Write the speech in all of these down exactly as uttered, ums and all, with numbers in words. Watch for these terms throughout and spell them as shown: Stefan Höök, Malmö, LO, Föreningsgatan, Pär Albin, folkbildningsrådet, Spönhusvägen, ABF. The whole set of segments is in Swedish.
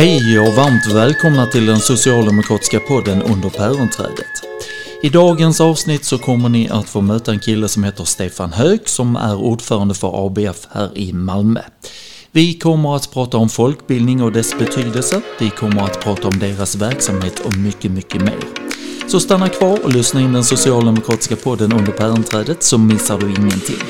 Hej och varmt välkomna till den socialdemokratiska podden Under päronträdet. I dagens avsnitt så kommer ni att få möta en kille som heter Stefan Höök som är ordförande för A B F här i Malmö. Vi kommer att prata om folkbildning och dess betydelse. Vi kommer att prata om deras verksamhet och mycket, mycket mer. Så stanna kvar och lyssna in den socialdemokratiska podden Under päronträdet så missar du ingenting.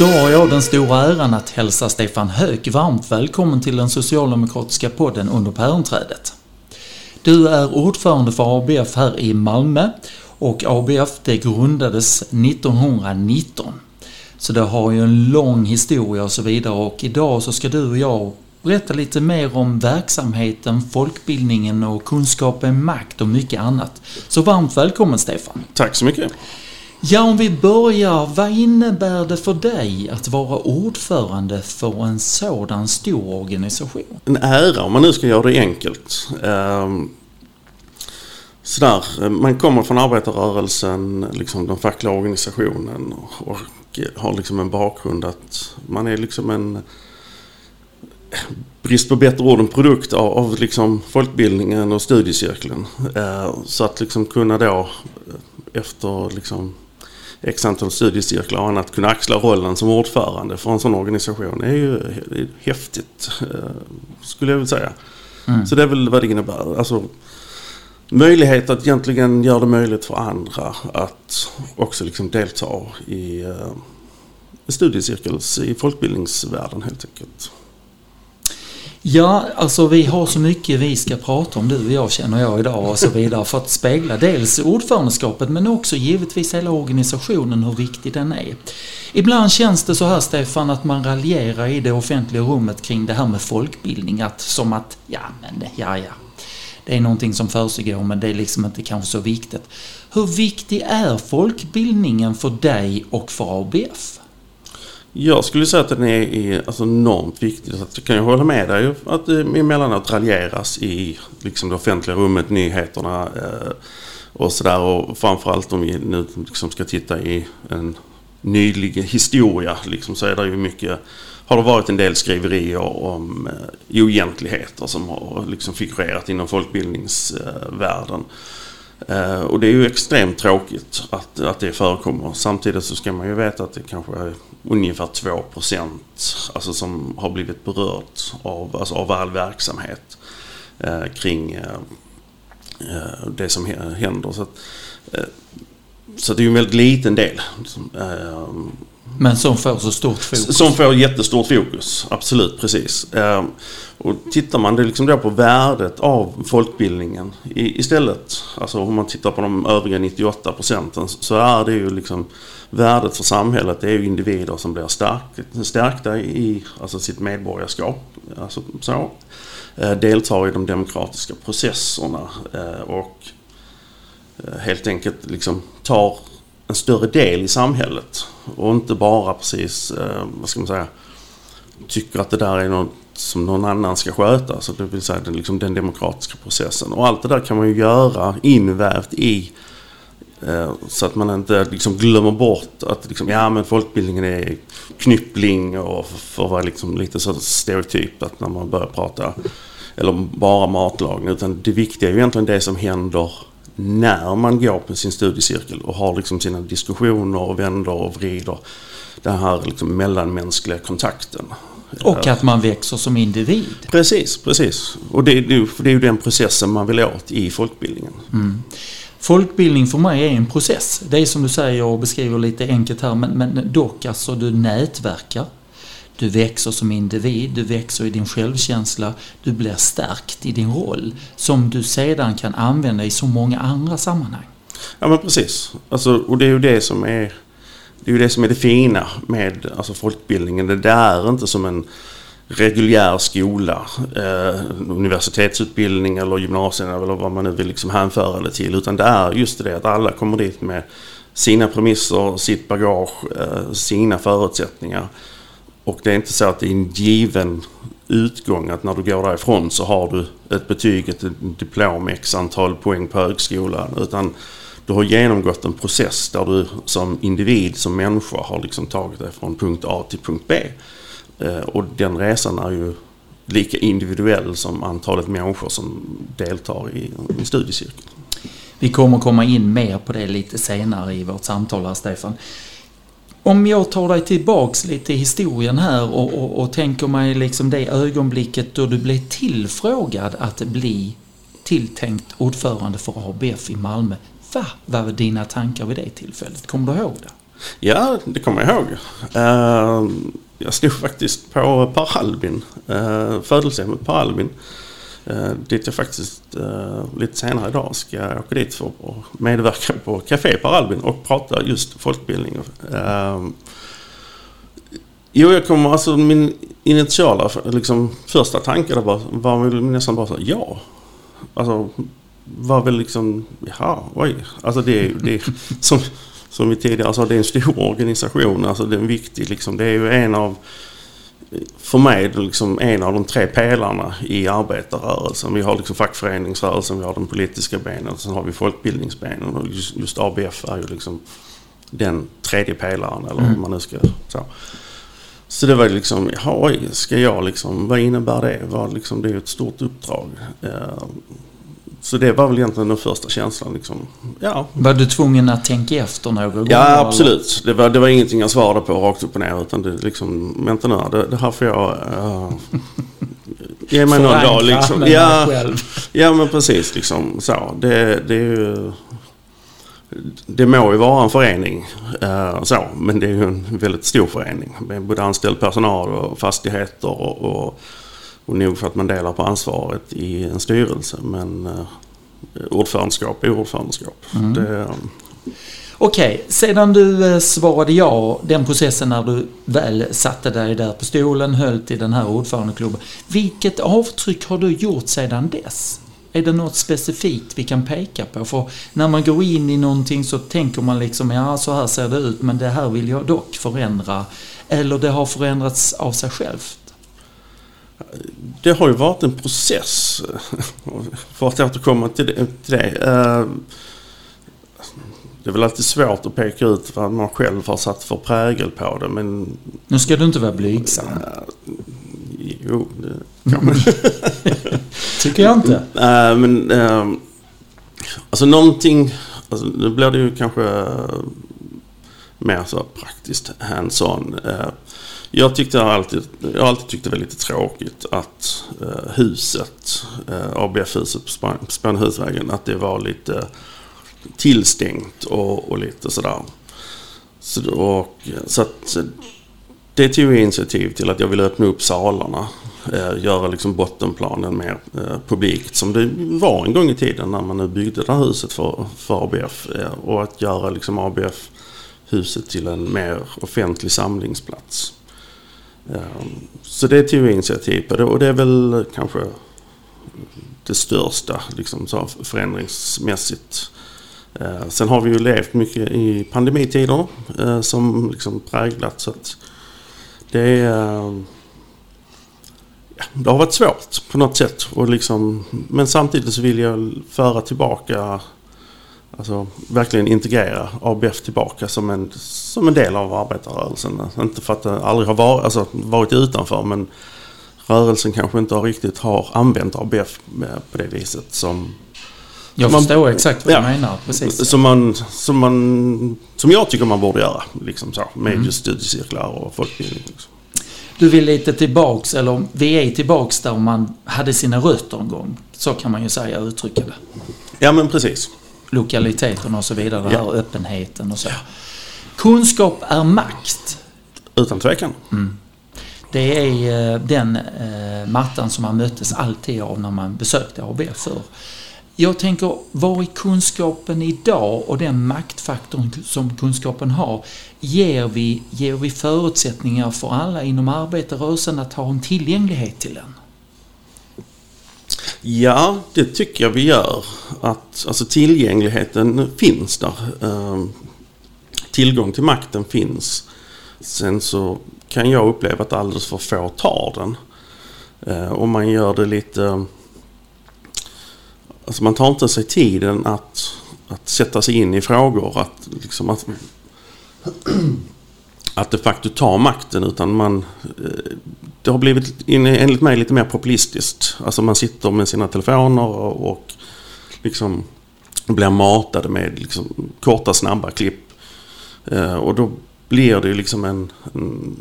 Då har jag den stora äran att hälsa Stefan Höök varmt välkommen till den socialdemokratiska podden Under päronträdet. Du är ordförande för A B F här i Malmö och A B F det grundades nittonhundranitton. Så det har ju en lång historia och så vidare, och idag så ska du och jag berätta lite mer om verksamheten, folkbildningen och kunskapen, makt och mycket annat. Så varmt välkommen Stefan. Tack så mycket. Ja, om vi börjar, vad innebär det för dig att vara ordförande för en sådan stor organisation? En ära, om man nu ska göra det enkelt. Sådär, man kommer från arbetarrörelsen, liksom den fackliga organisationen, och har liksom en bakgrund att man är liksom en, brist på bättre ord, en produkt av liksom folkbildningen och studiecirkeln. Så att liksom kunna då, efter liksom x antal studiecirklar och annat, kunna axla rollen som ordförande för en sån organisation är ju är häftigt, skulle jag vilja säga. Mm. Så det är väl vad det innebär. Alltså, möjlighet att egentligen göra det möjligt för andra att också liksom delta i uh, studiecirkels i folkbildningsvärlden helt enkelt. Ja, alltså vi har så mycket vi ska prata om, du och jag känner jag idag och så vidare, för att spegla dels ordförandeskapet men också givetvis hela organisationen, hur viktig den är. Ibland känns det så här Stefan att man raljerar i det offentliga rummet kring det här med folkbildning, att som att ja men ja ja det är någonting som försiggår men det är liksom inte kanske så viktigt. Hur viktig är folkbildningen för dig och för A B F? Jag skulle säga att den är alltså enormt viktig. Så att jag kan ju hålla med dig att det emellanåt raljeras i liksom det offentliga rummet, nyheterna eh, och sådär. Och framförallt om vi nu liksom ska titta i en nylig historia liksom, så är det ju mycket, har det varit en del skriverier om eh, oegentligheter som har liksom figurerat inom folkbildningsvärlden. Eh, och det är ju extremt tråkigt att, att det förekommer. Samtidigt så ska man ju veta att det kanske är ungefär två procent alltså som har blivit berört av, alltså av all verksamhet eh, kring eh, det som händer. Så, att, eh, så det är ju en väldigt liten del. Eh, Men som får så stort fokus. Som får jättestort fokus, absolut, precis. Eh, och tittar man det liksom då på värdet av folkbildningen i, istället, alltså om man tittar på de övriga nittioåtta procenten, så är det ju liksom värdet för samhället, det är ju individer som blir stärkt, stärkta i alltså sitt medborgarskap, alltså så, eh, deltar i de demokratiska processerna eh, och eh, helt enkelt liksom tar en större del i samhället och inte bara precis eh, vad ska man säga, tycker att det där är något som någon annan ska sköta, så det vill säga den, liksom den demokratiska processen och allt det där kan man ju göra invävt i eh, så att man inte liksom glömmer bort att liksom, ja men folkbildningen är knyppling, och för att vara liksom lite så stereotyp att när man börjar prata eller bara matlagning, utan det viktiga är ju egentligen det som händer när man går på sin studiecirkel och har liksom sina diskussioner och vänder och vrider den här liksom mellanmänskliga kontakten. Och att man växer som individ. Precis, precis. Och det är ju, det är ju den processen man vill åt i folkbildningen. Mm. Folkbildning för mig är en process. Det är som du säger och beskriver lite enkelt här, men, men dock alltså du nätverkar. Du växer som individ, du växer i din självkänsla, du blir stärkt i din roll som du sedan kan använda i så många andra sammanhang. Ja men precis, alltså, och det är ju det som är det, är det, som är det fina med alltså, folkbildningen. Det där är inte som en reguljär skola, eh, universitetsutbildning eller gymnasierna eller vad man nu vill liksom hänföra det till, utan det är just det att alla kommer dit med sina premisser, sitt bagage, eh, sina förutsättningar. Och det är inte så att det är en given utgång att när du går därifrån så har du ett betyg, ett diplom, x antal poäng på högskolan, utan du har genomgått en process där du som individ, som människa, har liksom tagit dig från punkt A till punkt B. Och den resan är ju lika individuell som antalet människor som deltar i en studiecirkel. Vi kommer komma in mer på det lite senare i vårt samtal här, Stefan. Om jag tar dig tillbaks lite i historien här och, och, och tänker mig liksom det ögonblicket då du blev tillfrågad att bli tilltänkt ordförande för A B F i Malmö. Vad var dina tankar vid det tillfället? Kommer du ihåg det? Ja, det kommer jag ihåg. Uh, jag stod faktiskt på Pär Albin, uh, födelsehemmet Pär Albin. Uh, dit jag faktiskt uh, lite senare idag ska åka dit för att medverka på Café Pär Albin och prata just folkbildning. Uh, jo, jag kommer, alltså min initiala liksom, första tanke var, var nästan bara så här, ja. Alltså, var väl liksom, ja, oj. Alltså det är det som, som vi tidigare, alltså det är en stor organisation, alltså det är en viktig, liksom, det är ju en av, för mig är det liksom en av de tre pelarna i arbetarrörelsen. Vi har liksom fackföreningsrörelsen, vi har den politiska benen och sen har vi folkbildningsbenen, och just, just A B F är ju liksom den tredje pelaren, eller mm. man nu ska så. Så det var liksom, ja, ska jag liksom, vad innebär det? Vad liksom, det är ju ett stort uppdrag. Så det var väl egentligen den första känslan. Liksom. Ja. Var du tvungen att tänka efter några gånger? Ja, absolut. Det var, det var ingenting jag svarade på rakt upp och ner. Utan det, liksom, vänta nu, det, det här får jag... Uh, ge mig någon dag. Liksom. Ja, ja, men precis. Liksom, så. Det, det, är ju, det må ju vara en förening. Uh, så, men det är ju en väldigt stor förening. Med både anställd personal och fastigheter och... och Och nog för att man delar på ansvaret i en styrelse, men ordförandeskap är ordförandeskap. Mm. Det... Okej, okay, sedan du svarade ja, den processen när du väl satte dig där på stolen, höll till den här ordförandeklubben. Vilket avtryck har du gjort sedan dess? Är det något specifikt vi kan peka på? För när man går in i någonting så tänker man liksom, ja, så här ser det ut, men det här vill jag dock förändra. Eller det har förändrats av sig självt. Det har ju varit en process för att återkomma till det. Det är väl alltid svårt att peka ut vad man själv har satt för prägel på det. Men nu ska du inte vara blygsam. Jo, det kan man. Tycker jag inte. Men, alltså någonting, alltså, nu blir det ju kanske mer så praktiskt hands-on. Jag tyckte alltid, jag alltid tyckte det var lite tråkigt att eh, huset, eh, A B F-huset på Spönhusvägen, att det var lite tillstängt och, och lite sådär. Så, och, så att, det tog initiativ till att jag ville öppna upp salarna, eh, göra liksom bottenplanen mer eh, publikt som det var en gång i tiden när man nu byggde det här huset för, för A B F, eh, och att göra liksom A B F-huset till en mer offentlig samlingsplats. Så det är till initiativ, och det är väl kanske det största liksom, så förändringsmässigt. Sen har vi ju levt mycket i pandemitider som liksom präglat, så att det, är, det har varit svårt på något sätt. Och liksom, men samtidigt så vill jag föra tillbaka, alltså verkligen integrera A B F tillbaka som en, som en del av arbetarrörelsen. Inte för att det aldrig har varit, alltså, varit utanför, men rörelsen kanske inte har riktigt har använt A B F på det viset som... Jag man, förstår exakt vad ja, du menar. Precis. Som, man, som, man, som jag tycker man borde göra, liksom så, med mm. just studiecirklar och folkbildning. Liksom. Du vill lite tillbaks, eller vi är tillbaks där man hade sina rötter en gång. Så kan man ju säga, uttrycka det. Ja, men precis. Lokaliteten och så vidare, den här öppenheten och så. Kunskap är makt. Utan tvekan. Mm. Det är den mattan som man möttes alltid av när man besökte A B F förr. Jag tänker, var är kunskapen idag och den maktfaktorn som kunskapen har? Ger vi, ger vi förutsättningar för alla inom arbetarrörelsen att ha en tillgänglighet till den? Ja, det tycker jag vi gör. Att, alltså, tillgängligheten finns där. Ehm, tillgång till makten finns. Sen så kan jag uppleva att alldeles för få tar den. Eh, och man gör det lite... Alltså man tar inte sig tiden att, att sätta sig in i frågor. Att, liksom att, att de facto ta makten, utan man... Eh, det har blivit enligt mig lite mer populistiskt. Alltså man sitter med sina telefoner och, och liksom blir matade med liksom korta, snabba klipp. Eh, och då blir det ju liksom en, en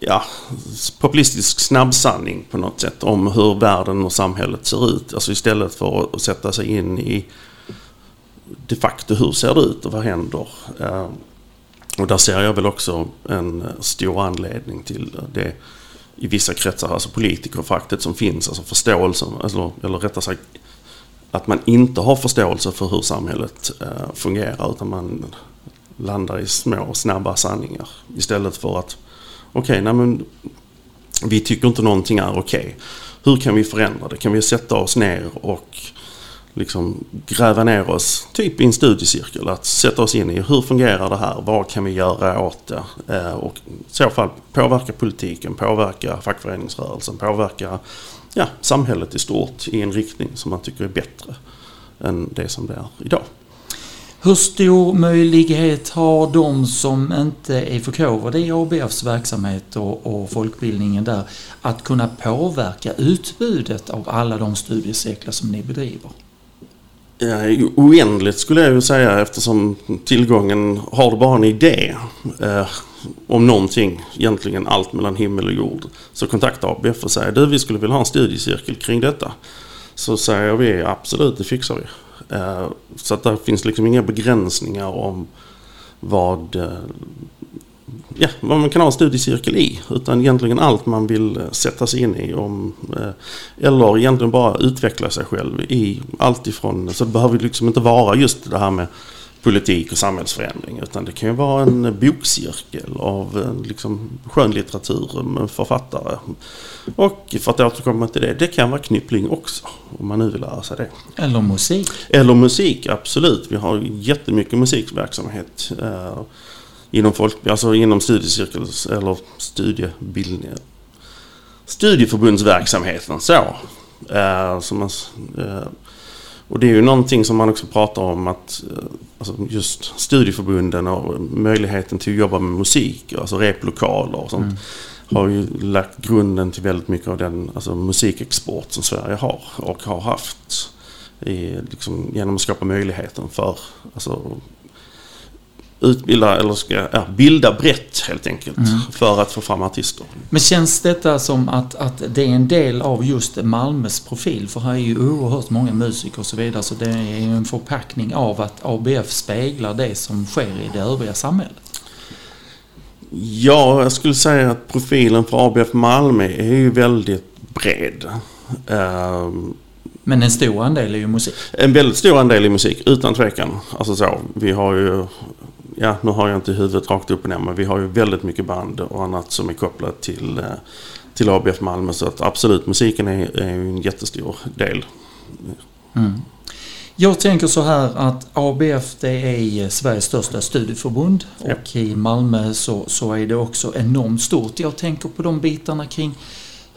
ja, populistisk snabbsanning på något sätt om hur världen och samhället ser ut. Alltså istället för att sätta sig in i de facto hur ser det ut och vad händer. Eh, och där ser jag väl också en stor anledning till det i vissa kretsar, alltså politikerfaktet som finns, alltså förståelsen, alltså, eller rättare sagt att man inte har förståelse för hur samhället eh, fungerar, utan man landar i små, snabba sanningar. Istället för att, okej, okay, nej men vi tycker inte någonting är okej. Okay. Hur kan vi förändra det? Kan vi sätta oss ner och liksom gräva ner oss, typ i en studiecirkel, att sätta oss in i hur fungerar det här? Vad kan vi göra åt det? Eh, och i så fall påverka politiken, påverka fackföreningsrörelsen, påverka ja, samhället i stort i en riktning som man tycker är bättre än det som det är idag. Hur stor möjlighet har de som inte är förkovrade i A B F:s verksamhet och, och folkbildningen där att kunna påverka utbudet av alla de studiecirklar som ni bedriver? Ja, oändligt skulle jag ju säga, eftersom tillgången har du bara en idé eh, om någonting, egentligen allt mellan himmel och jord, så kontakta A B F och säga du, vi skulle vilja ha en studiecirkel kring detta, så säger vi absolut, det fixar vi. Eh, så att där finns liksom inga begränsningar om vad, eh, ja, vad man kan ha en studiecirkel i, utan egentligen allt man vill sätta sig in i om, eh, eller egentligen bara utveckla sig själv i allt ifrån, så det behöver liksom inte vara just det här med politik och samhällsförändring, utan det kan ju vara en bokcirkel av liksom skönlitteratur med författare. Och för att återkomma till det, det kan vara knyppling också, om man nu vill lära sig det. Eller musik. Eller musik, absolut. Vi har jättemycket musikverksamhet eh, inom, folk, alltså inom studiecirkel eller studiebildning. Studieförbundsverksamheten, så. Eh, som man... Eh, Och det är ju någonting som man också pratar om, att alltså just studieförbunden och möjligheten till att jobba med musik, alltså replokaler och sånt, mm. har ju lagt grunden till väldigt mycket av den alltså musikexport som Sverige har och har haft i, liksom, genom att skapa möjligheten för alltså, utbilda eller ska, ja, bilda brett helt enkelt mm. för att få fram artister. Men känns detta som att, att det är en del av just Malmös profil? För här är ju oerhört många musiker och så vidare, så det är ju en förpackning av att A B F speglar det som sker i det övriga samhället. Ja, jag skulle säga att profilen för A B F Malmö är ju väldigt bred. Um, Men en stor andel är ju musik. En väldigt stor andel är musik, utan tvekan. Alltså så, vi har ju... Ja, nu har jag inte huvudet rakt upp och ner, men vi har ju väldigt mycket band och annat som är kopplat till, till A B F Malmö. Så att absolut, musiken är, är en jättestor del. Mm. Jag tänker så här att A B F, det är Sveriges största studieförbund. Ja. Och i Malmö så, så är det också enormt stort. Jag tänker på de bitarna kring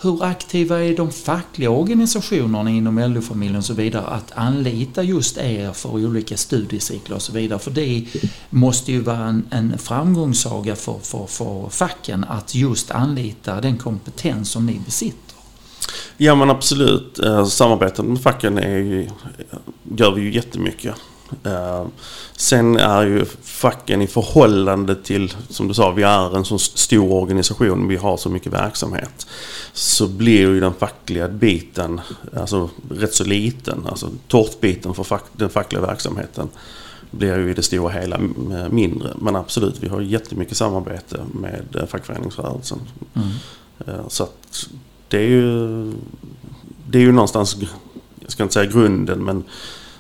hur aktiva är de fackliga organisationerna inom L O-familjen och så vidare att anlita just er för olika studiecykler och så vidare. För det måste ju vara en, en framgångssaga för, för, för facken att just anlita den kompetens som ni besitter. Ja, men absolut. Samarbetet med facken är ju, gör vi ju jättemycket. Sen är ju facken i förhållande till, som du sa, vi är en så stor organisation, vi har så mycket verksamhet, så blir ju den fackliga biten alltså rätt så liten, alltså tårtbiten för fack, den fackliga verksamheten blir ju i det stora hela mindre, men absolut, vi har jättemycket samarbete med fackföreningsrörelsen mm. så att det är ju det är ju någonstans, jag ska inte säga grunden, men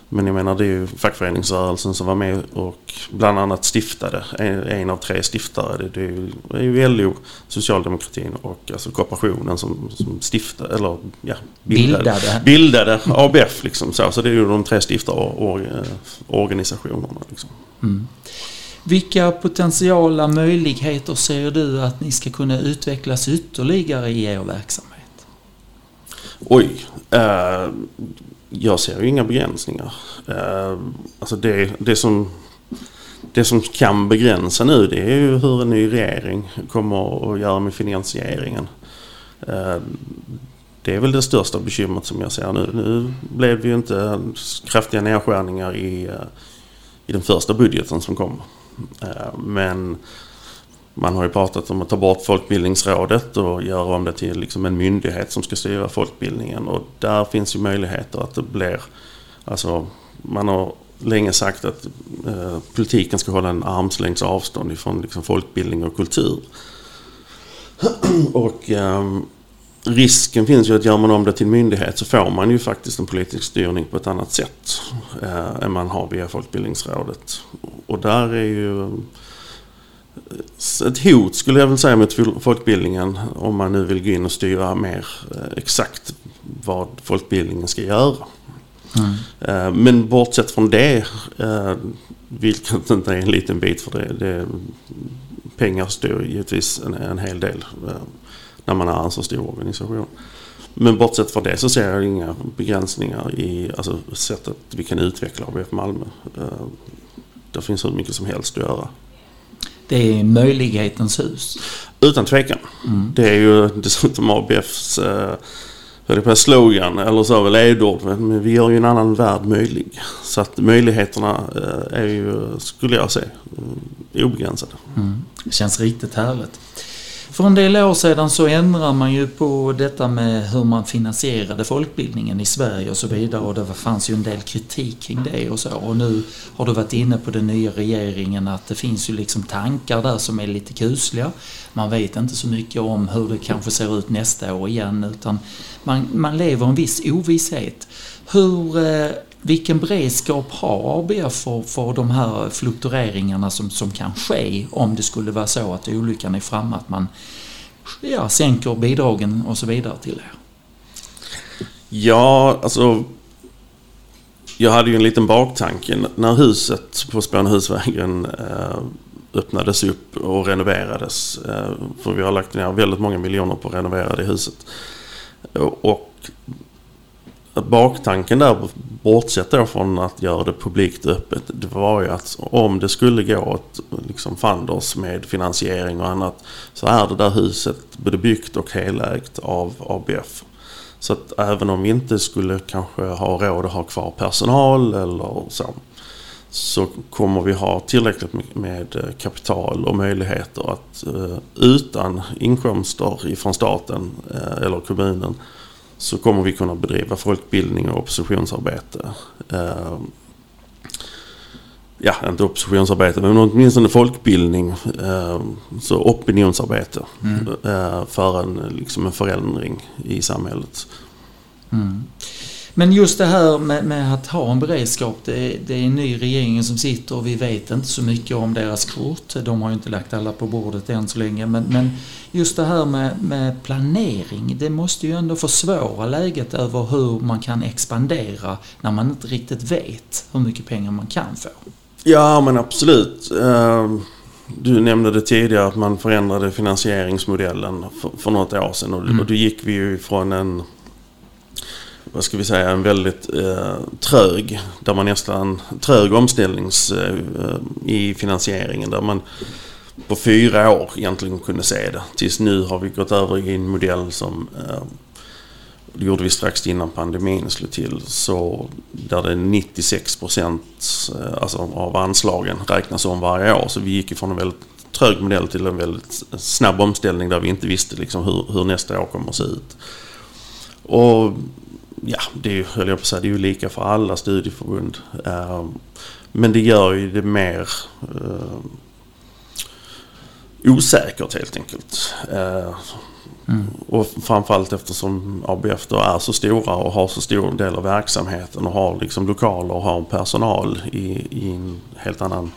Men jag menar, det är ju fackföreningsrörelsen som var med och bland annat stiftade, en av tre stiftare. Det är ju, det är ju L O, socialdemokratin och alltså kooperationen som, som stiftade, eller ja, bildade, bildade. bildade A B F. Liksom, så. så det är ju de tre stiftarorganisationerna. Liksom. Mm. Vilka potentiella möjligheter ser du att ni ska kunna utvecklas ytterligare i er verksamhet? Oj, eh, jag ser ju inga begränsningar. Eh, alltså det, det, som, det som kan begränsa nu, det är ju hur en ny regering kommer att göra med finansieringen. Eh, det är väl det största bekymret som jag ser nu. Nu blev det ju inte kraftiga nedskärningar i, i den första budgeten som kom. Men man har ju pratat om att ta bort folkbildningsrådet och göra om det till liksom en myndighet som ska styra folkbildningen, och där finns ju möjligheter att det blir, alltså man har länge sagt att eh, politiken ska hålla en armslängds avstånd ifrån liksom folkbildning och kultur, och eh, risken finns ju att gör man om det till myndighet så får man ju faktiskt en politisk styrning på ett annat sätt eh, än man har via folkbildningsrådet. Och där är ju ett hot, skulle jag väl säga, mot folkbildningen, om man nu vill gå in och styra mer exakt vad folkbildningen ska göra. Mm. Men bortsett från det, vilket inte är en liten bit, för det, det pengar styr givetvis en, en hel del när man är en så stor organisation. Men bortsett från det så ser jag inga begränsningar i, alltså, sättet vi kan utveckla A B F Malmö. Det finns hur mycket som helst att göra. Det är möjlighetens hus. Utan tvekan. Mm. Det är ju dessutom A B Fs eh, slogan, eller så väl ledord, men vi gör ju en annan värld möjlig. Så att möjligheterna eh, är ju, skulle jag säga, obegränsade. Mm. Det känns riktigt härligt. För en del år sedan så ändrar man ju på detta med hur man finansierade folkbildningen i Sverige och så vidare, och det fanns ju en del kritik kring det och så, och nu har du varit inne på den nya regeringen att det finns ju liksom tankar där som är lite kusliga. Man vet inte så mycket om hur det kanske ser ut nästa år igen, utan man, man lever en viss ovisshet. Hur, vilken beredskap har A B F för, för de här fluktueringarna som, som kan ske om det skulle vara så att olyckan är framme, att man ja, sänker bidragen och så vidare till er? Ja, alltså jag hade ju en liten baktanke. När huset på Spönhusvägen öppnades upp och renoverades, för vi har lagt ner väldigt många miljoner på att renovera det huset, och baktanken där, bortsett då från att göra det publikt öppet, det var ju att om det skulle gå åt liksom funders med finansiering och annat, så är det där huset både byggt och helägt av A B F. Så att även om vi inte skulle kanske ha råd att ha kvar personal eller så, så kommer vi ha tillräckligt med kapital och möjligheter att utan inkomster från staten eller kommunen, så kommer vi kunna bedriva folkbildning och oppositionsarbete. Eh, ja, inte oppositionsarbete, men åtminstone folkbildning, eh, så opinionsarbete mm. eh, för en, liksom en förändring i samhället. Mm. Men just det här med, med att ha en beredskap, det, det är en ny regering som sitter och vi vet inte så mycket om deras kort. De har ju inte lagt alla på bordet än så länge. Men, men just det här med, med planering, det måste ju ändå försvåra läget över hur man kan expandera när man inte riktigt vet hur mycket pengar man kan få. Ja, men absolut. Du nämnde det tidigare att man förändrade finansieringsmodellen för, för något år sedan. Och, mm. och då gick vi ju från en... vad ska vi säga, en väldigt eh, trög, där man nästan trög omställnings eh, i finansieringen, där man på fyra år egentligen kunde se det. Tills nu har vi gått över i en modell som eh, det gjorde vi strax innan pandemin slog till, så där det nittiosex procent eh, alltså av anslagen räknas om varje år. Så vi gick från en väldigt trög modell till en väldigt snabb omställning där vi inte visste liksom hur, hur nästa år kommer att se ut. Och ja, det är ju, höll jag på att säga, det är ju lika för alla studieförbund. Men det gör ju det mer osäkert helt enkelt. Mm. Och framförallt eftersom A B F då är så stora och har så stor del av verksamheten och har liksom lokaler och har personal i, i en helt annan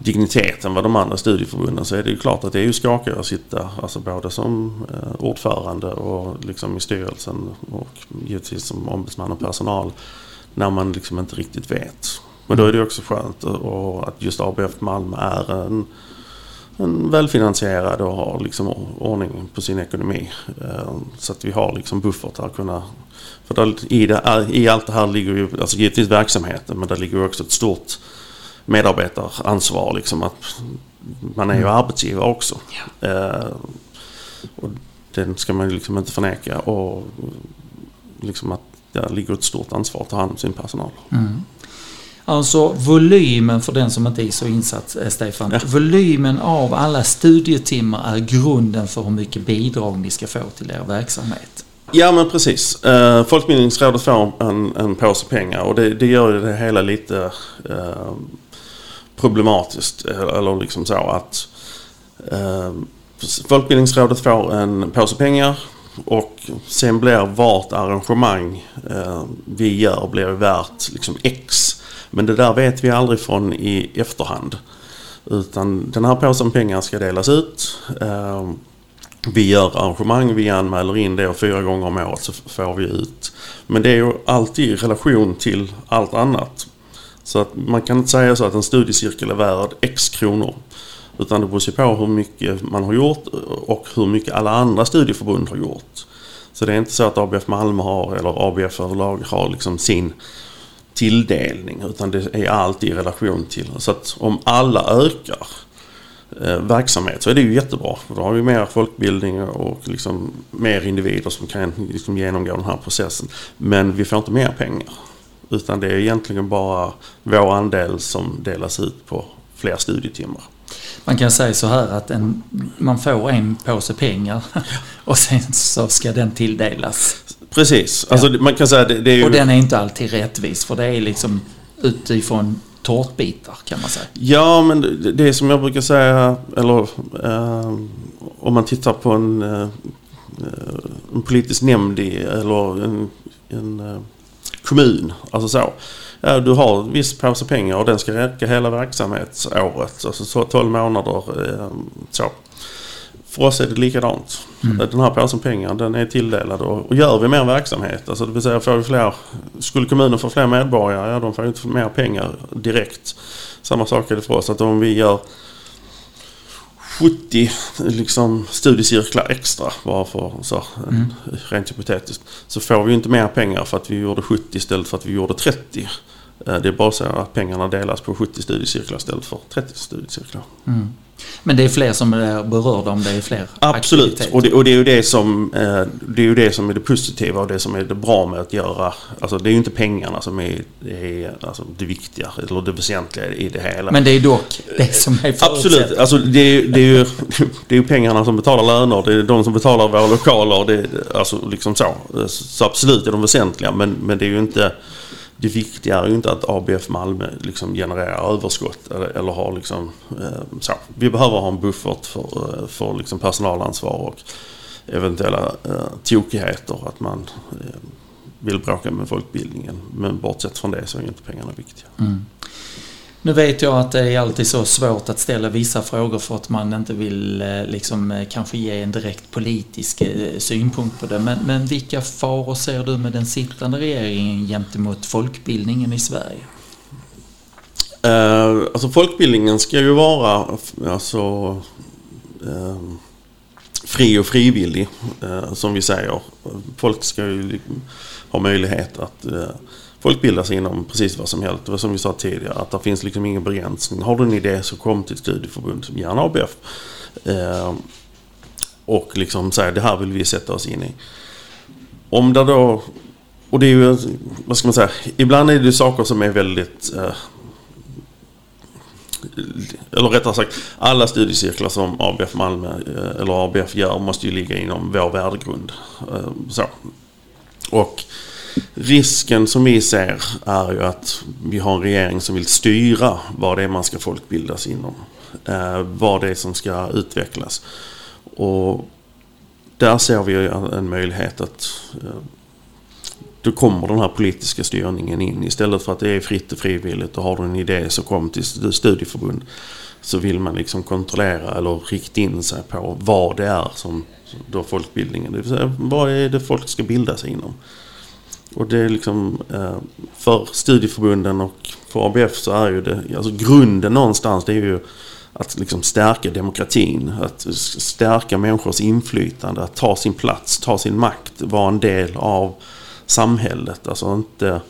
dignitet än vad de andra studieförbunden, så är det ju klart att det är ju skakigt att sitta, alltså både som ordförande och liksom i styrelsen och givetvis som ombudsman och personal, när man liksom inte riktigt vet Men då är det också skönt att just A B F Malmö är en, en välfinansierad och har liksom ordning på sin ekonomi. Så att vi har liksom buffert att kunna... För där, i, det, i allt det här ligger ju alltså givetvis verksamheten, men där ligger också ett stort medarbetaransvar. Liksom att man är ju arbetsgivare också. Ja. Eh, och den ska man liksom inte förneka. Och liksom att där ligger ett stort ansvar att ta hand om sin personal. Mm. Alltså volymen, för den som inte är så insatt, Stefan, ja. Volymen av alla studietimmar är grunden för hur mycket bidrag ni ska få till er verksamhet. Ja, men precis. Eh, Folkbildningsrådet får en, en påse pengar, och det, det gör ju det hela lite eh, problematiskt. Eller liksom så att eh, Folkbildningsrådet får en påse pengar, och sen blir vart arrangemang eh, vi gör blir värt liksom X. Men det där vet vi aldrig från i efterhand. Utan den här påsen pengar ska delas ut. Eh, Vi gör arrangemang, vi anmäler in det, och fyra gånger om året så får vi ut. Men det är ju alltid i relation till allt annat. Så att man kan inte säga så att en studiecirkel är värd x kronor. Utan det beror sig på hur mycket man har gjort och hur mycket alla andra studieförbund har gjort. Så det är inte så att A B F Malmö har, eller A B F överlag har liksom sin tilldelning. Utan det är alltid i relation till. Så att om alla ökar verksamhet så är det ju jättebra. Då har vi mer folkbildning och liksom mer individer som kan liksom genomgå den här processen. Men vi får inte mer pengar, utan det är egentligen bara vår andel som delas ut på fler studietimmar. Man kan säga så här att en, man får en påse pengar och sen så ska den tilldelas. Precis. Alltså, ja. Man kan säga det, det är ju... Och den är inte alltid rättvis, för det är liksom utifrån tårtbitar kan man säga. Ja, men det, det som jag brukar säga, eller eh, om man tittar på en, eh, en politisk nämnd i, eller en, en eh, kommun, alltså så. Ja, du har en viss påse pengar och den ska räcka hela verksamhetsåret, alltså så tolv månader. Eh, så. För oss är det likadant. Mm. Den här påsen pengar, den är tilldelad, och, och gör vi mer verksamhet, alltså det vill säga får vi fler, skulle kommunen få fler medborgare, ja, de får inte mer pengar direkt. Samma sak är det för oss, att om vi gör sjuttio liksom studiecirklar extra, bara för så, mm. rent hypotetiskt, så får vi inte mer pengar för att vi gjorde sjuttio istället för att vi gjorde trettio. Det är bara så att pengarna delas på sjuttio studiecirklar istället för trettio studiecirklar. Mm. Men det är fler som är berörda om det är fler absolut. Aktiviteter. Och det, och det är ju det som det är ju det som är det positiva och det som är det bra med att göra. Alltså det är ju inte pengarna som är, är alltså det viktiga eller det väsentliga i det hela. Men det är dock det som är absolut. Alltså det är, det är ju det är ju pengarna som betalar löner, det är de som betalar våra lokaler, det är, alltså liksom så. Så absolut är de väsentliga, men men det är ju inte det viktiga är ju inte att A B F Malmö liksom genererar överskott eller, eller har liksom, eh, så. Vi behöver ha en buffert för, för liksom personalansvar och eventuella eh, tokigheter, att man eh, vill bråka med folkbildningen. Men bortsett från det så är inte pengarna viktiga. Mm. Nu vet jag att det är alltid så svårt att ställa vissa frågor för att man inte vill liksom, kanske ge en direkt politisk synpunkt på det. Men, men vilka faror ser du med den sittande regeringen gentemot folkbildningen i Sverige? Eh, alltså folkbildningen ska ju vara alltså, eh, fri och frivillig, eh, som vi säger. Folk ska ju ha möjlighet att... Eh, Folkbildar sig inom precis vad som helst. Det var som vi sa tidigare, att det finns liksom ingen begränsning. Har du en idé så kom till ett studieförbund som gärna A B F. Eh, och liksom säga, det här vill vi sätta oss in i. Om det då... Och det är ju, vad ska man säga? Ibland är det saker som är väldigt... Eh, eller rättare sagt, alla studiecirklar som A B F Malmö eh, eller A B F gör måste ju ligga inom vår värdegrund. Eh, så. Och... Risken som vi ser är ju att vi har en regering som vill styra vad det är man ska folkbildas inom. Vad det är som ska utvecklas. Och där ser vi en möjlighet att då kommer den här politiska styrningen in. Istället för att det är fritt och frivilligt och har du en idé så kom till studieförbund, så vill man liksom kontrollera eller rikta in sig på vad det är som då folkbildningen. Det vill säga, vad är det folk ska bilda sig inom? Och det är liksom för studieförbunden och för A B F så är ju det, alltså grunden någonstans, det är ju att liksom stärka demokratin, att stärka människors inflytande, att ta sin plats, ta sin makt, vara en del av samhället, alltså inte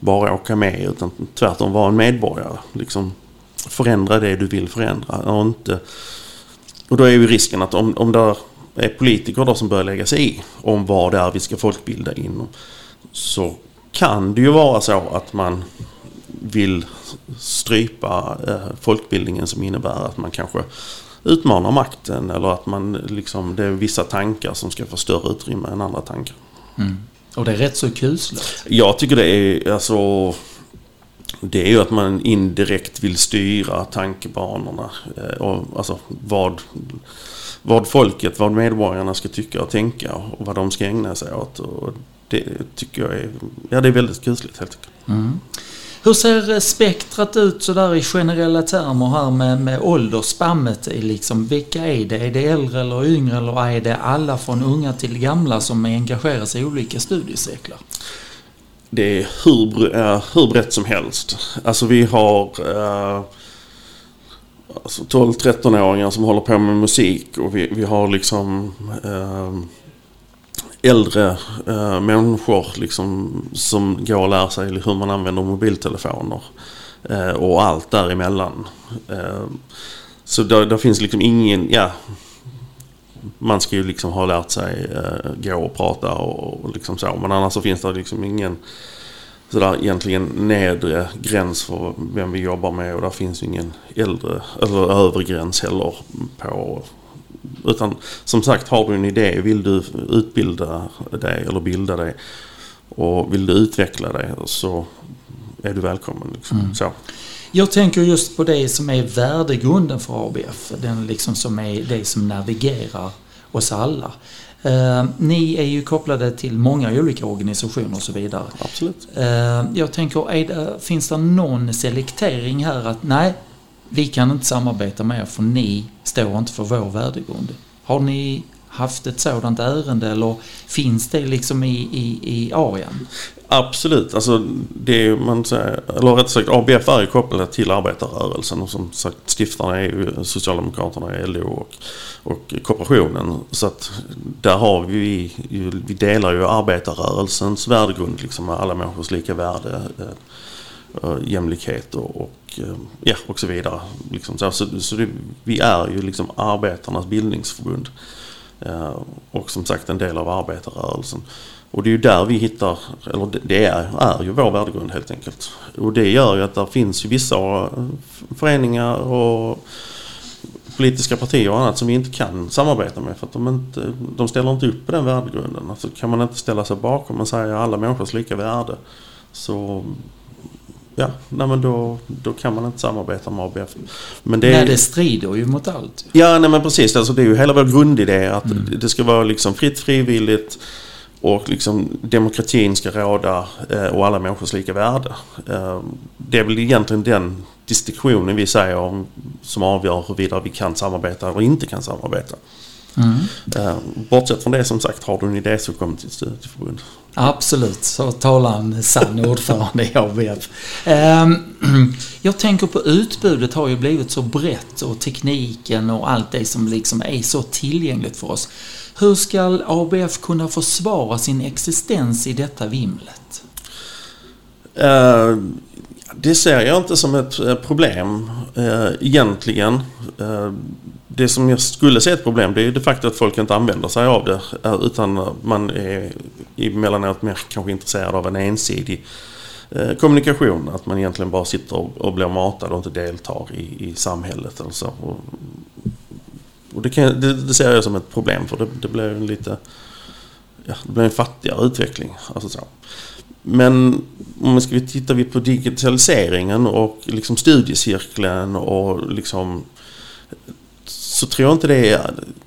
bara åka med utan tvärtom vara en medborgare, liksom förändra det du vill förändra och inte, och då är ju risken att om, om det är politiker då som börjar lägga sig i om vad det är vi ska folkbilda inom, så kan det ju vara så att man vill strypa folkbildningen som innebär att man kanske utmanar makten eller att man liksom, det är vissa tankar som ska få större utrymme än andra tankar. Mm. Och det är rätt så kusligt. Jag tycker det är, alltså, det är ju att man indirekt vill styra tankebanorna och alltså vad, vad folket, vad medborgarna ska tycka och tänka och vad de ska ägna sig åt, och det tycker jag är, ja, det är väldigt kusligt helt enkelt. Mm. Hur ser spektrat ut så där i generella termer här med, med åldersspannet? Liksom, vilka är det? Är det äldre eller yngre, eller är det alla från unga till gamla som engagerar sig i olika studiecirklar? Det är hur, eh, hur brett som helst. Alltså vi har eh, alltså tolv-tretton-åringar som håller på med musik, och vi, vi har liksom... Eh, äldre äh, människor liksom, som går och lär sig hur man använder mobiltelefoner äh, och allt däremellan. Äh, så där, där finns liksom ingen, ja, man ska ju liksom ha lärt sig äh, gå och prata och, och liksom så, men annars så finns det liksom ingen så där egentligen nedre gräns för vem vi jobbar med, och där finns ingen äldre eller övre gräns heller på. Utan som sagt, har du en idé, vill du utbilda dig eller bilda dig och vill du utveckla dig, så är du välkommen. Liksom. Mm. Så. Jag tänker just på det som är värdegrunden för A B F, den liksom som är det som navigerar oss alla. Eh, ni är ju kopplade till många olika organisationer och så vidare. Absolut. Eh, jag tänker, är det, finns det någon selektering här att nej, vi kan inte samarbeta med er för ni står inte för vår värdegrund. Har ni haft ett sådant ärende, eller finns det liksom i, i, i A R N? Absolut. Alltså det är, man säger, eller rätt sagt, A B F är kopplat till arbetarrörelsen, och som sagt stiftarna är ju Socialdemokraterna, L O och, och kooperationen. Så att där har vi, vi delar ju arbetarrörelsens värdegrund, liksom alla människors lika värde, jämlikhet och, och, ja, och så vidare. Liksom. Så, så, så det, vi är ju liksom arbetarnas bildningsförbund eh, och som sagt en del av arbetarrörelsen. Och det är ju där vi hittar, eller det är, är ju vår värdegrund helt enkelt. Och det gör ju att det finns ju vissa föreningar och politiska partier och annat som vi inte kan samarbeta med för att de, inte, de ställer inte upp på den värdegrunden. Alltså kan man inte ställa sig bakom och säga alla människors lika värde, så ja, nej, men då, då kan man inte samarbeta med A B F. Men det, nej, det strider ju mot allt. Ja, nej, men precis. Alltså, det är ju hela vår grundidé att mm. det ska vara liksom fritt, frivilligt och liksom demokratin ska råda eh, och alla människors lika värde. Eh, det är väl egentligen den distinktionen vi säger om, som avgör huruvida vi kan samarbeta eller inte kan samarbeta. Mm. Eh, bortsett från det, som sagt, har du en idé så kommer till studieförbund. Absolut, så talar en sann ordförande i A B F. Eh, jag tänker på utbudet har ju blivit så brett, och tekniken och allt det som liksom är så tillgängligt för oss. Hur ska A B F kunna försvara sin existens i detta vimlet? Eh, det ser jag inte som ett problem eh, egentligen. Eh, Det som jag skulle se ett problem, det är det faktum att folk inte använder sig av det, utan man är emellanåt mer kanske intresserad av en ensidig kommunikation, att man egentligen bara sitter och blir matad och inte deltar i, i samhället. Eller så. Och, och det, kan, det, det ser jag som ett problem, för det, det blir en lite, ja, det blir en fattigare utveckling. Alltså så. Men om vi ska titta på digitaliseringen och liksom studiecirkeln och liksom, så tror jag inte det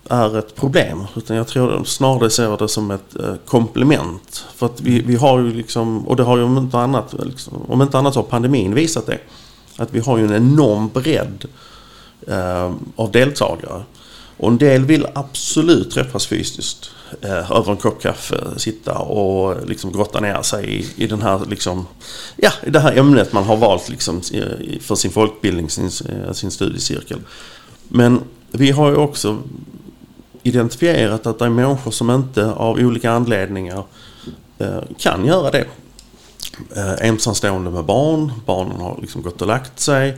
är ett problem, utan jag tror snarare ser det som ett komplement, för att vi, vi har ju liksom, och det har ju om inte annat liksom, om inte annat så har pandemin visat det, att vi har ju en enorm bredd eh, av deltagare, Och en del vill absolut träffas fysiskt, eh, över en kopp kaffe, sitta och liksom grotta ner sig i, i den här, liksom, ja, i det här ämnet man har valt liksom, för sin folkbildning, sin, sin studiecirkel. Men vi har ju också identifierat att det är människor som inte av olika anledningar eh, kan göra det. Eh, ensamstående med barn, barnen har liksom gått och lagt sig.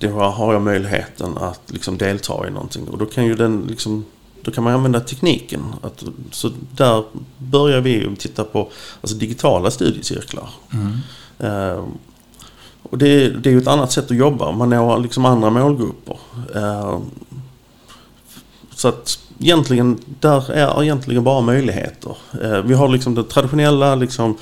Då har jag möjligheten att liksom delta i någonting, och då kan ju den liksom, då kan man använda tekniken att, så där börjar vi titta på alltså digitala studiecirklar. Mm. Eh, och det, det är ju ett annat sätt att jobba, man når liksom andra målgrupper. Eh, så att egentligen där är egentligen bara möjligheter. Eh, vi har liksom det traditionella liksom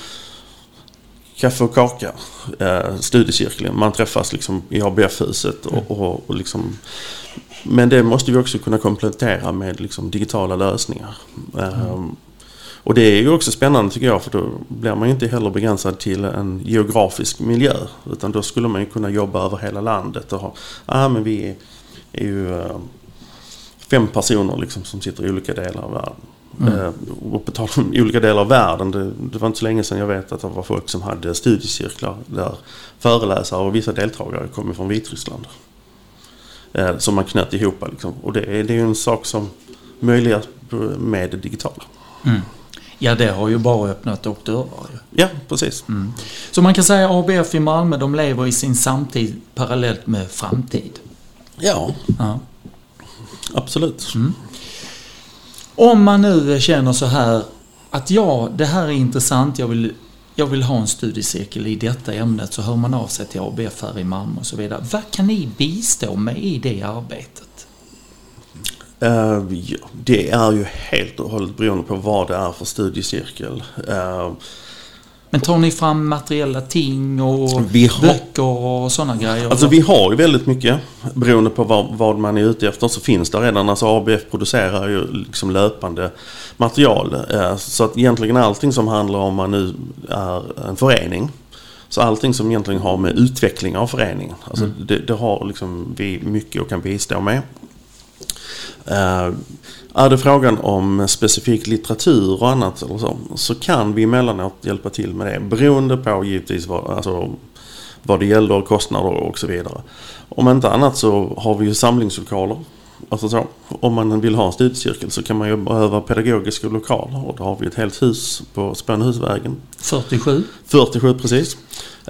kaffe och kaka, eh, studiecirkeln. Man träffas liksom i A B F-huset. Och, och, och liksom, men det måste vi också kunna komplettera med liksom digitala lösningar. Eh, mm. Och det är ju också spännande tycker jag, för då blir man ju inte heller begränsad till en geografisk miljö. Utan då skulle man ju kunna jobba över hela landet. Och ha, ah, men vi är, är ju eh, fem personer liksom som sitter i olika delar av världen. Mm. Och på tal om olika delar av världen, det, det var inte så länge sedan jag vet att det var folk som hade studiecirklar där föreläsare och vissa deltagare kom från Vitryssland, eh, som man knöt ihop liksom. Och det, det är ju en sak som möjliggörs med det digitala. Mm. Ja, det har ju bara öppnat upp dörrar. Ja, precis. Mm. Så man kan säga att A B F i Malmö, de lever i sin samtid parallellt med framtid. Ja, ja. Absolut. Mm. Om man nu känner så här att ja, det här är intressant, jag vill, jag vill ha en studiecirkel i detta ämnet, så hör man av sig till A B F här i Malmö och så vidare. Vad kan ni bistå med i det arbetet? Uh, ja, det är ju helt och hållet beroende på vad det är för studiecirkel. Uh, Men tar ni fram materiella ting och vi har, böcker och sådana grejer? Alltså vi har ju väldigt mycket, beroende på vad, vad man är ute efter, så finns det redan. Alltså A B F producerar ju liksom löpande material. Så att egentligen allting som handlar om man nu är en förening, så allting som egentligen har med utveckling av föreningen, alltså mm. det, det har liksom vi mycket och kan bistå med. Uh, är det frågan om specifik litteratur och annat eller så, så kan vi emellanåt hjälpa till med det, beroende på givetvis vad, alltså, vad det gäller, kostnader och så vidare. Om inte annat så har vi ju samlingslokaler. Alltså så, om man vill ha en studiecirkel så kan man ju behöva pedagogiska lokaler, och då har vi ett helt hus på Spönhusvägen. fyrtiosju fyrtiosju, precis.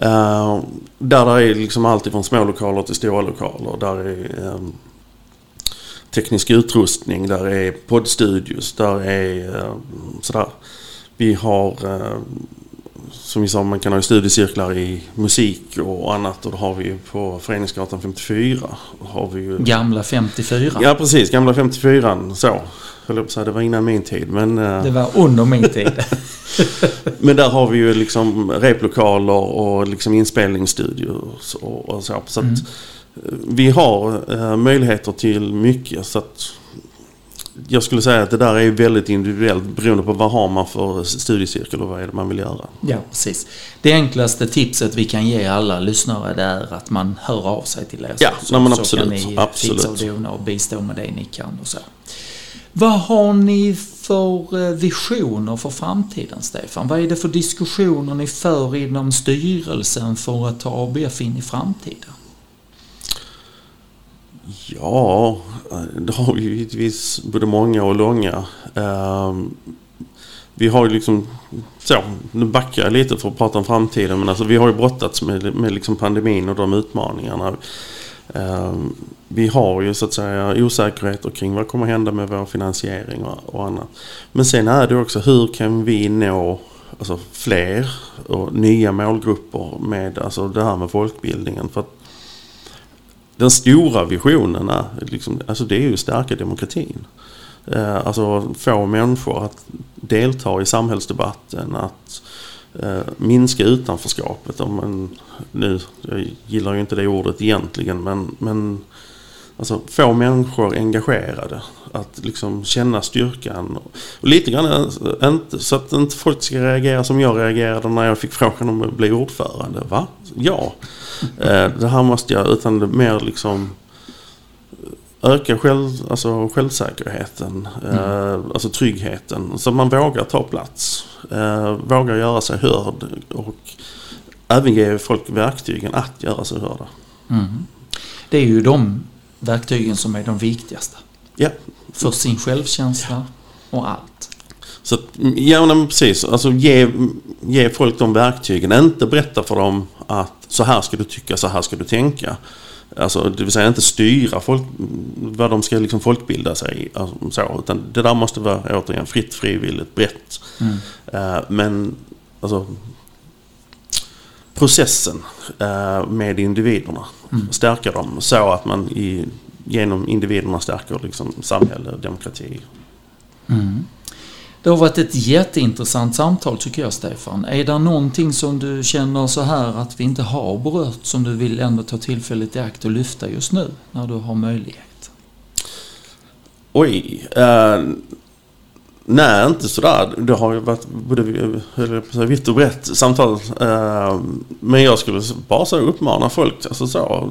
Uh, där är liksom allt ifrån små lokaler till stora lokaler. Där är... Um, teknisk utrustning, där är poddstudios, där är sådär. Vi har, som vi sa, man kan ha studiecirklar i musik och annat, och då har vi ju på Föreningsgatan femtiofyra har vi ju, gamla femtiofyra. Ja, precis, gamla femtiofyra, så. Det var innan min tid, men det var under min tid. Men där har vi ju liksom replokaler och liksom inspelningsstudios och, och så, så att mm. vi har eh, möjligheter till mycket, så att jag skulle säga att det där är väldigt individuellt beroende på vad har man för studiecirkel och vad är det man vill göra. Ja, precis. Det enklaste tipset vi kan ge alla lyssnare är att man hör av sig till er. Ja, så, nej, men så absolut, kan ni absolut. Fixa och dona och bistå med det ni kan och så. Vad har ni för visioner för framtiden, Stefan? Vad är det för diskussioner ni för inom styrelsen för att ta A B F in i framtiden? Ja, det har ju givetvis både många och långa. Vi har ju liksom, så, nu backar jag lite för att prata om framtiden, men alltså vi har ju brottats med, med liksom pandemin och de utmaningarna. Vi har ju så att säga osäkerheter kring vad kommer hända med vår finansiering och annat. Men sen är det också hur kan vi nå alltså, fler och nya målgrupper med alltså, det här med folkbildningen, för att den stora visionen är, liksom, alltså det är ju stärka demokratin. Eh, alltså få människor att delta i samhällsdebatten, att eh, minska utanförskapet. Om man, nu, jag gillar ju inte det ordet egentligen, men, men alltså, få människor engagerade. Att liksom känna styrkan. Och lite grann inte, så att inte folk ska reagera som jag reagerade när jag fick frågan om att bli ordförande. Va? Ja. Det här måste jag, utan mer liksom öka själv, alltså självsäkerheten, mm. eh, alltså tryggheten. Så man vågar ta plats, eh, vågar göra sig hörd och även ge folk verktygen att göra sig hörda. Mm. Det är ju de verktygen som är de viktigaste. Ja. För sin självkänsla, ja. Och allt. Så, ja, men precis. Alltså, ge, ge folk de verktygen. Inte berätta för dem att så här ska du tycka, så här ska du tänka. Alltså, det vill säga inte styra folk, vad de ska liksom folkbilda sig. Alltså, så, utan det där måste vara återigen fritt, frivilligt, brett. Mm. Uh, men alltså, processen uh, med individerna. Mm. Stärka dem så att man i, genom individerna stärker liksom samhälle, demokrati. Mm. Det har varit ett jätteintressant samtal, tycker jag, Stefan. Är det någonting som du känner så här att vi inte har berört som du vill ändå ta tillfället i akt och lyfta just nu när du har möjlighet? Oj, eh, nej, inte sådär. Det har ju varit både vitt och brett samtal. Eh, men jag skulle bara så uppmana folk, alltså så...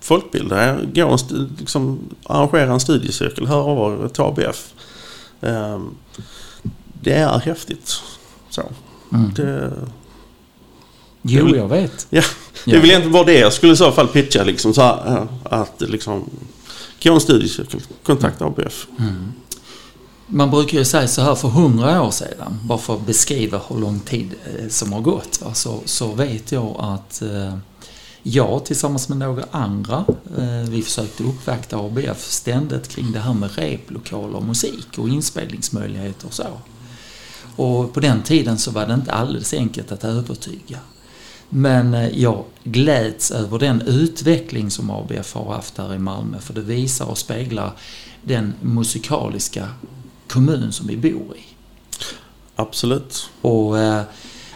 folkbilda, gå och liksom, arrangera en studiecirkel, hör av ett A B F. Det är häftigt. Så. Mm. Det, jo, det, jag vet. Ja, det ja. Vill egentligen vara det. Jag skulle i så fall pitcha liksom, så här, att liksom, gå en studiecirkel, kontakta A B F. Mm. Man brukar ju säga så här för hundra år sedan, bara för att beskriva hur lång tid som har gått, va? Så, så vet jag att jag tillsammans med några andra, eh, vi försökte uppvakta A B F ständigt kring det här med replokaler och musik och inspelningsmöjligheter och så. Och på den tiden så var det inte alldeles enkelt att övertyga. Men eh, jag gläds över den utveckling som A B F har haft här i Malmö, för det visar och speglar den musikaliska kommun som vi bor i. Absolut. Och eh,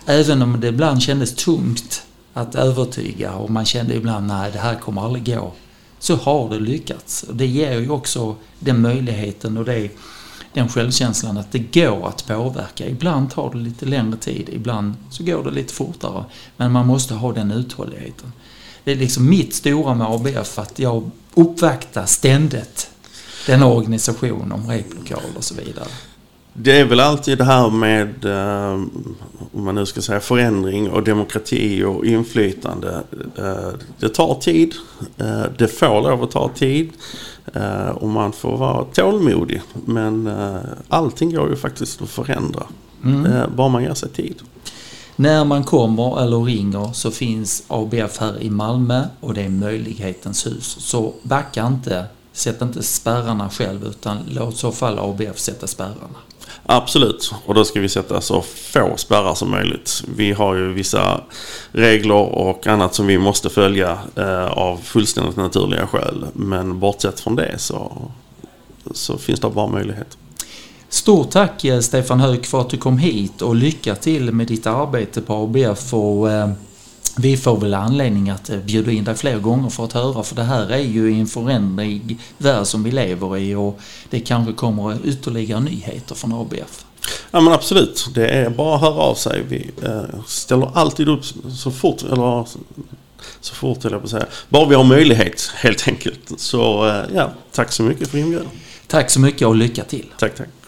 även om det ibland kändes tungt att övertyga och man kände ibland nej, det här kommer aldrig gå, så har det lyckats. Det ger ju också den möjligheten och det, den självkänslan att det går att påverka. Ibland tar det lite längre tid, ibland så går det lite fortare, men man måste ha den uthålligheten. Det är liksom mitt stora med A B F, att jag uppvaktar ständigt den organisation om replokal och så vidare. Det är väl alltid det här med, om man nu ska säga, förändring och demokrati och inflytande. Det tar tid, det får lov att ta tid och man får vara tålmodig. Men allting går ju faktiskt att förändra, mm. bara man ger sig tid. När man kommer eller ringer så finns A B F här i Malmö och det är Möjlighetens hus. Så backa inte, sätt inte spärrarna själv, utan låt så fall A B F sätta spärrarna. Absolut, och då ska vi sätta så få spärrar som möjligt. Vi har ju vissa regler och annat som vi måste följa eh, av fullständigt naturliga skäl. Men bortsett från det så, så finns det bara möjlighet. Stort tack, Stefan Höök, för att du kom hit, och lycka till med ditt arbete på A B F. Och, eh, vi får väl anledning att bjuda in dig fler gånger för att höra, för det här är ju en förändring värld som vi lever i, och det kanske kommer ytterligare nyheter från A B F. Ja, men absolut, det är bara att höra av sig. Vi ställer alltid upp så fort, eller så fort eller på så här, bara vi har möjlighet helt enkelt. Så ja, tack så mycket för inbjudan. Tack så mycket och lycka till. Tack, tack.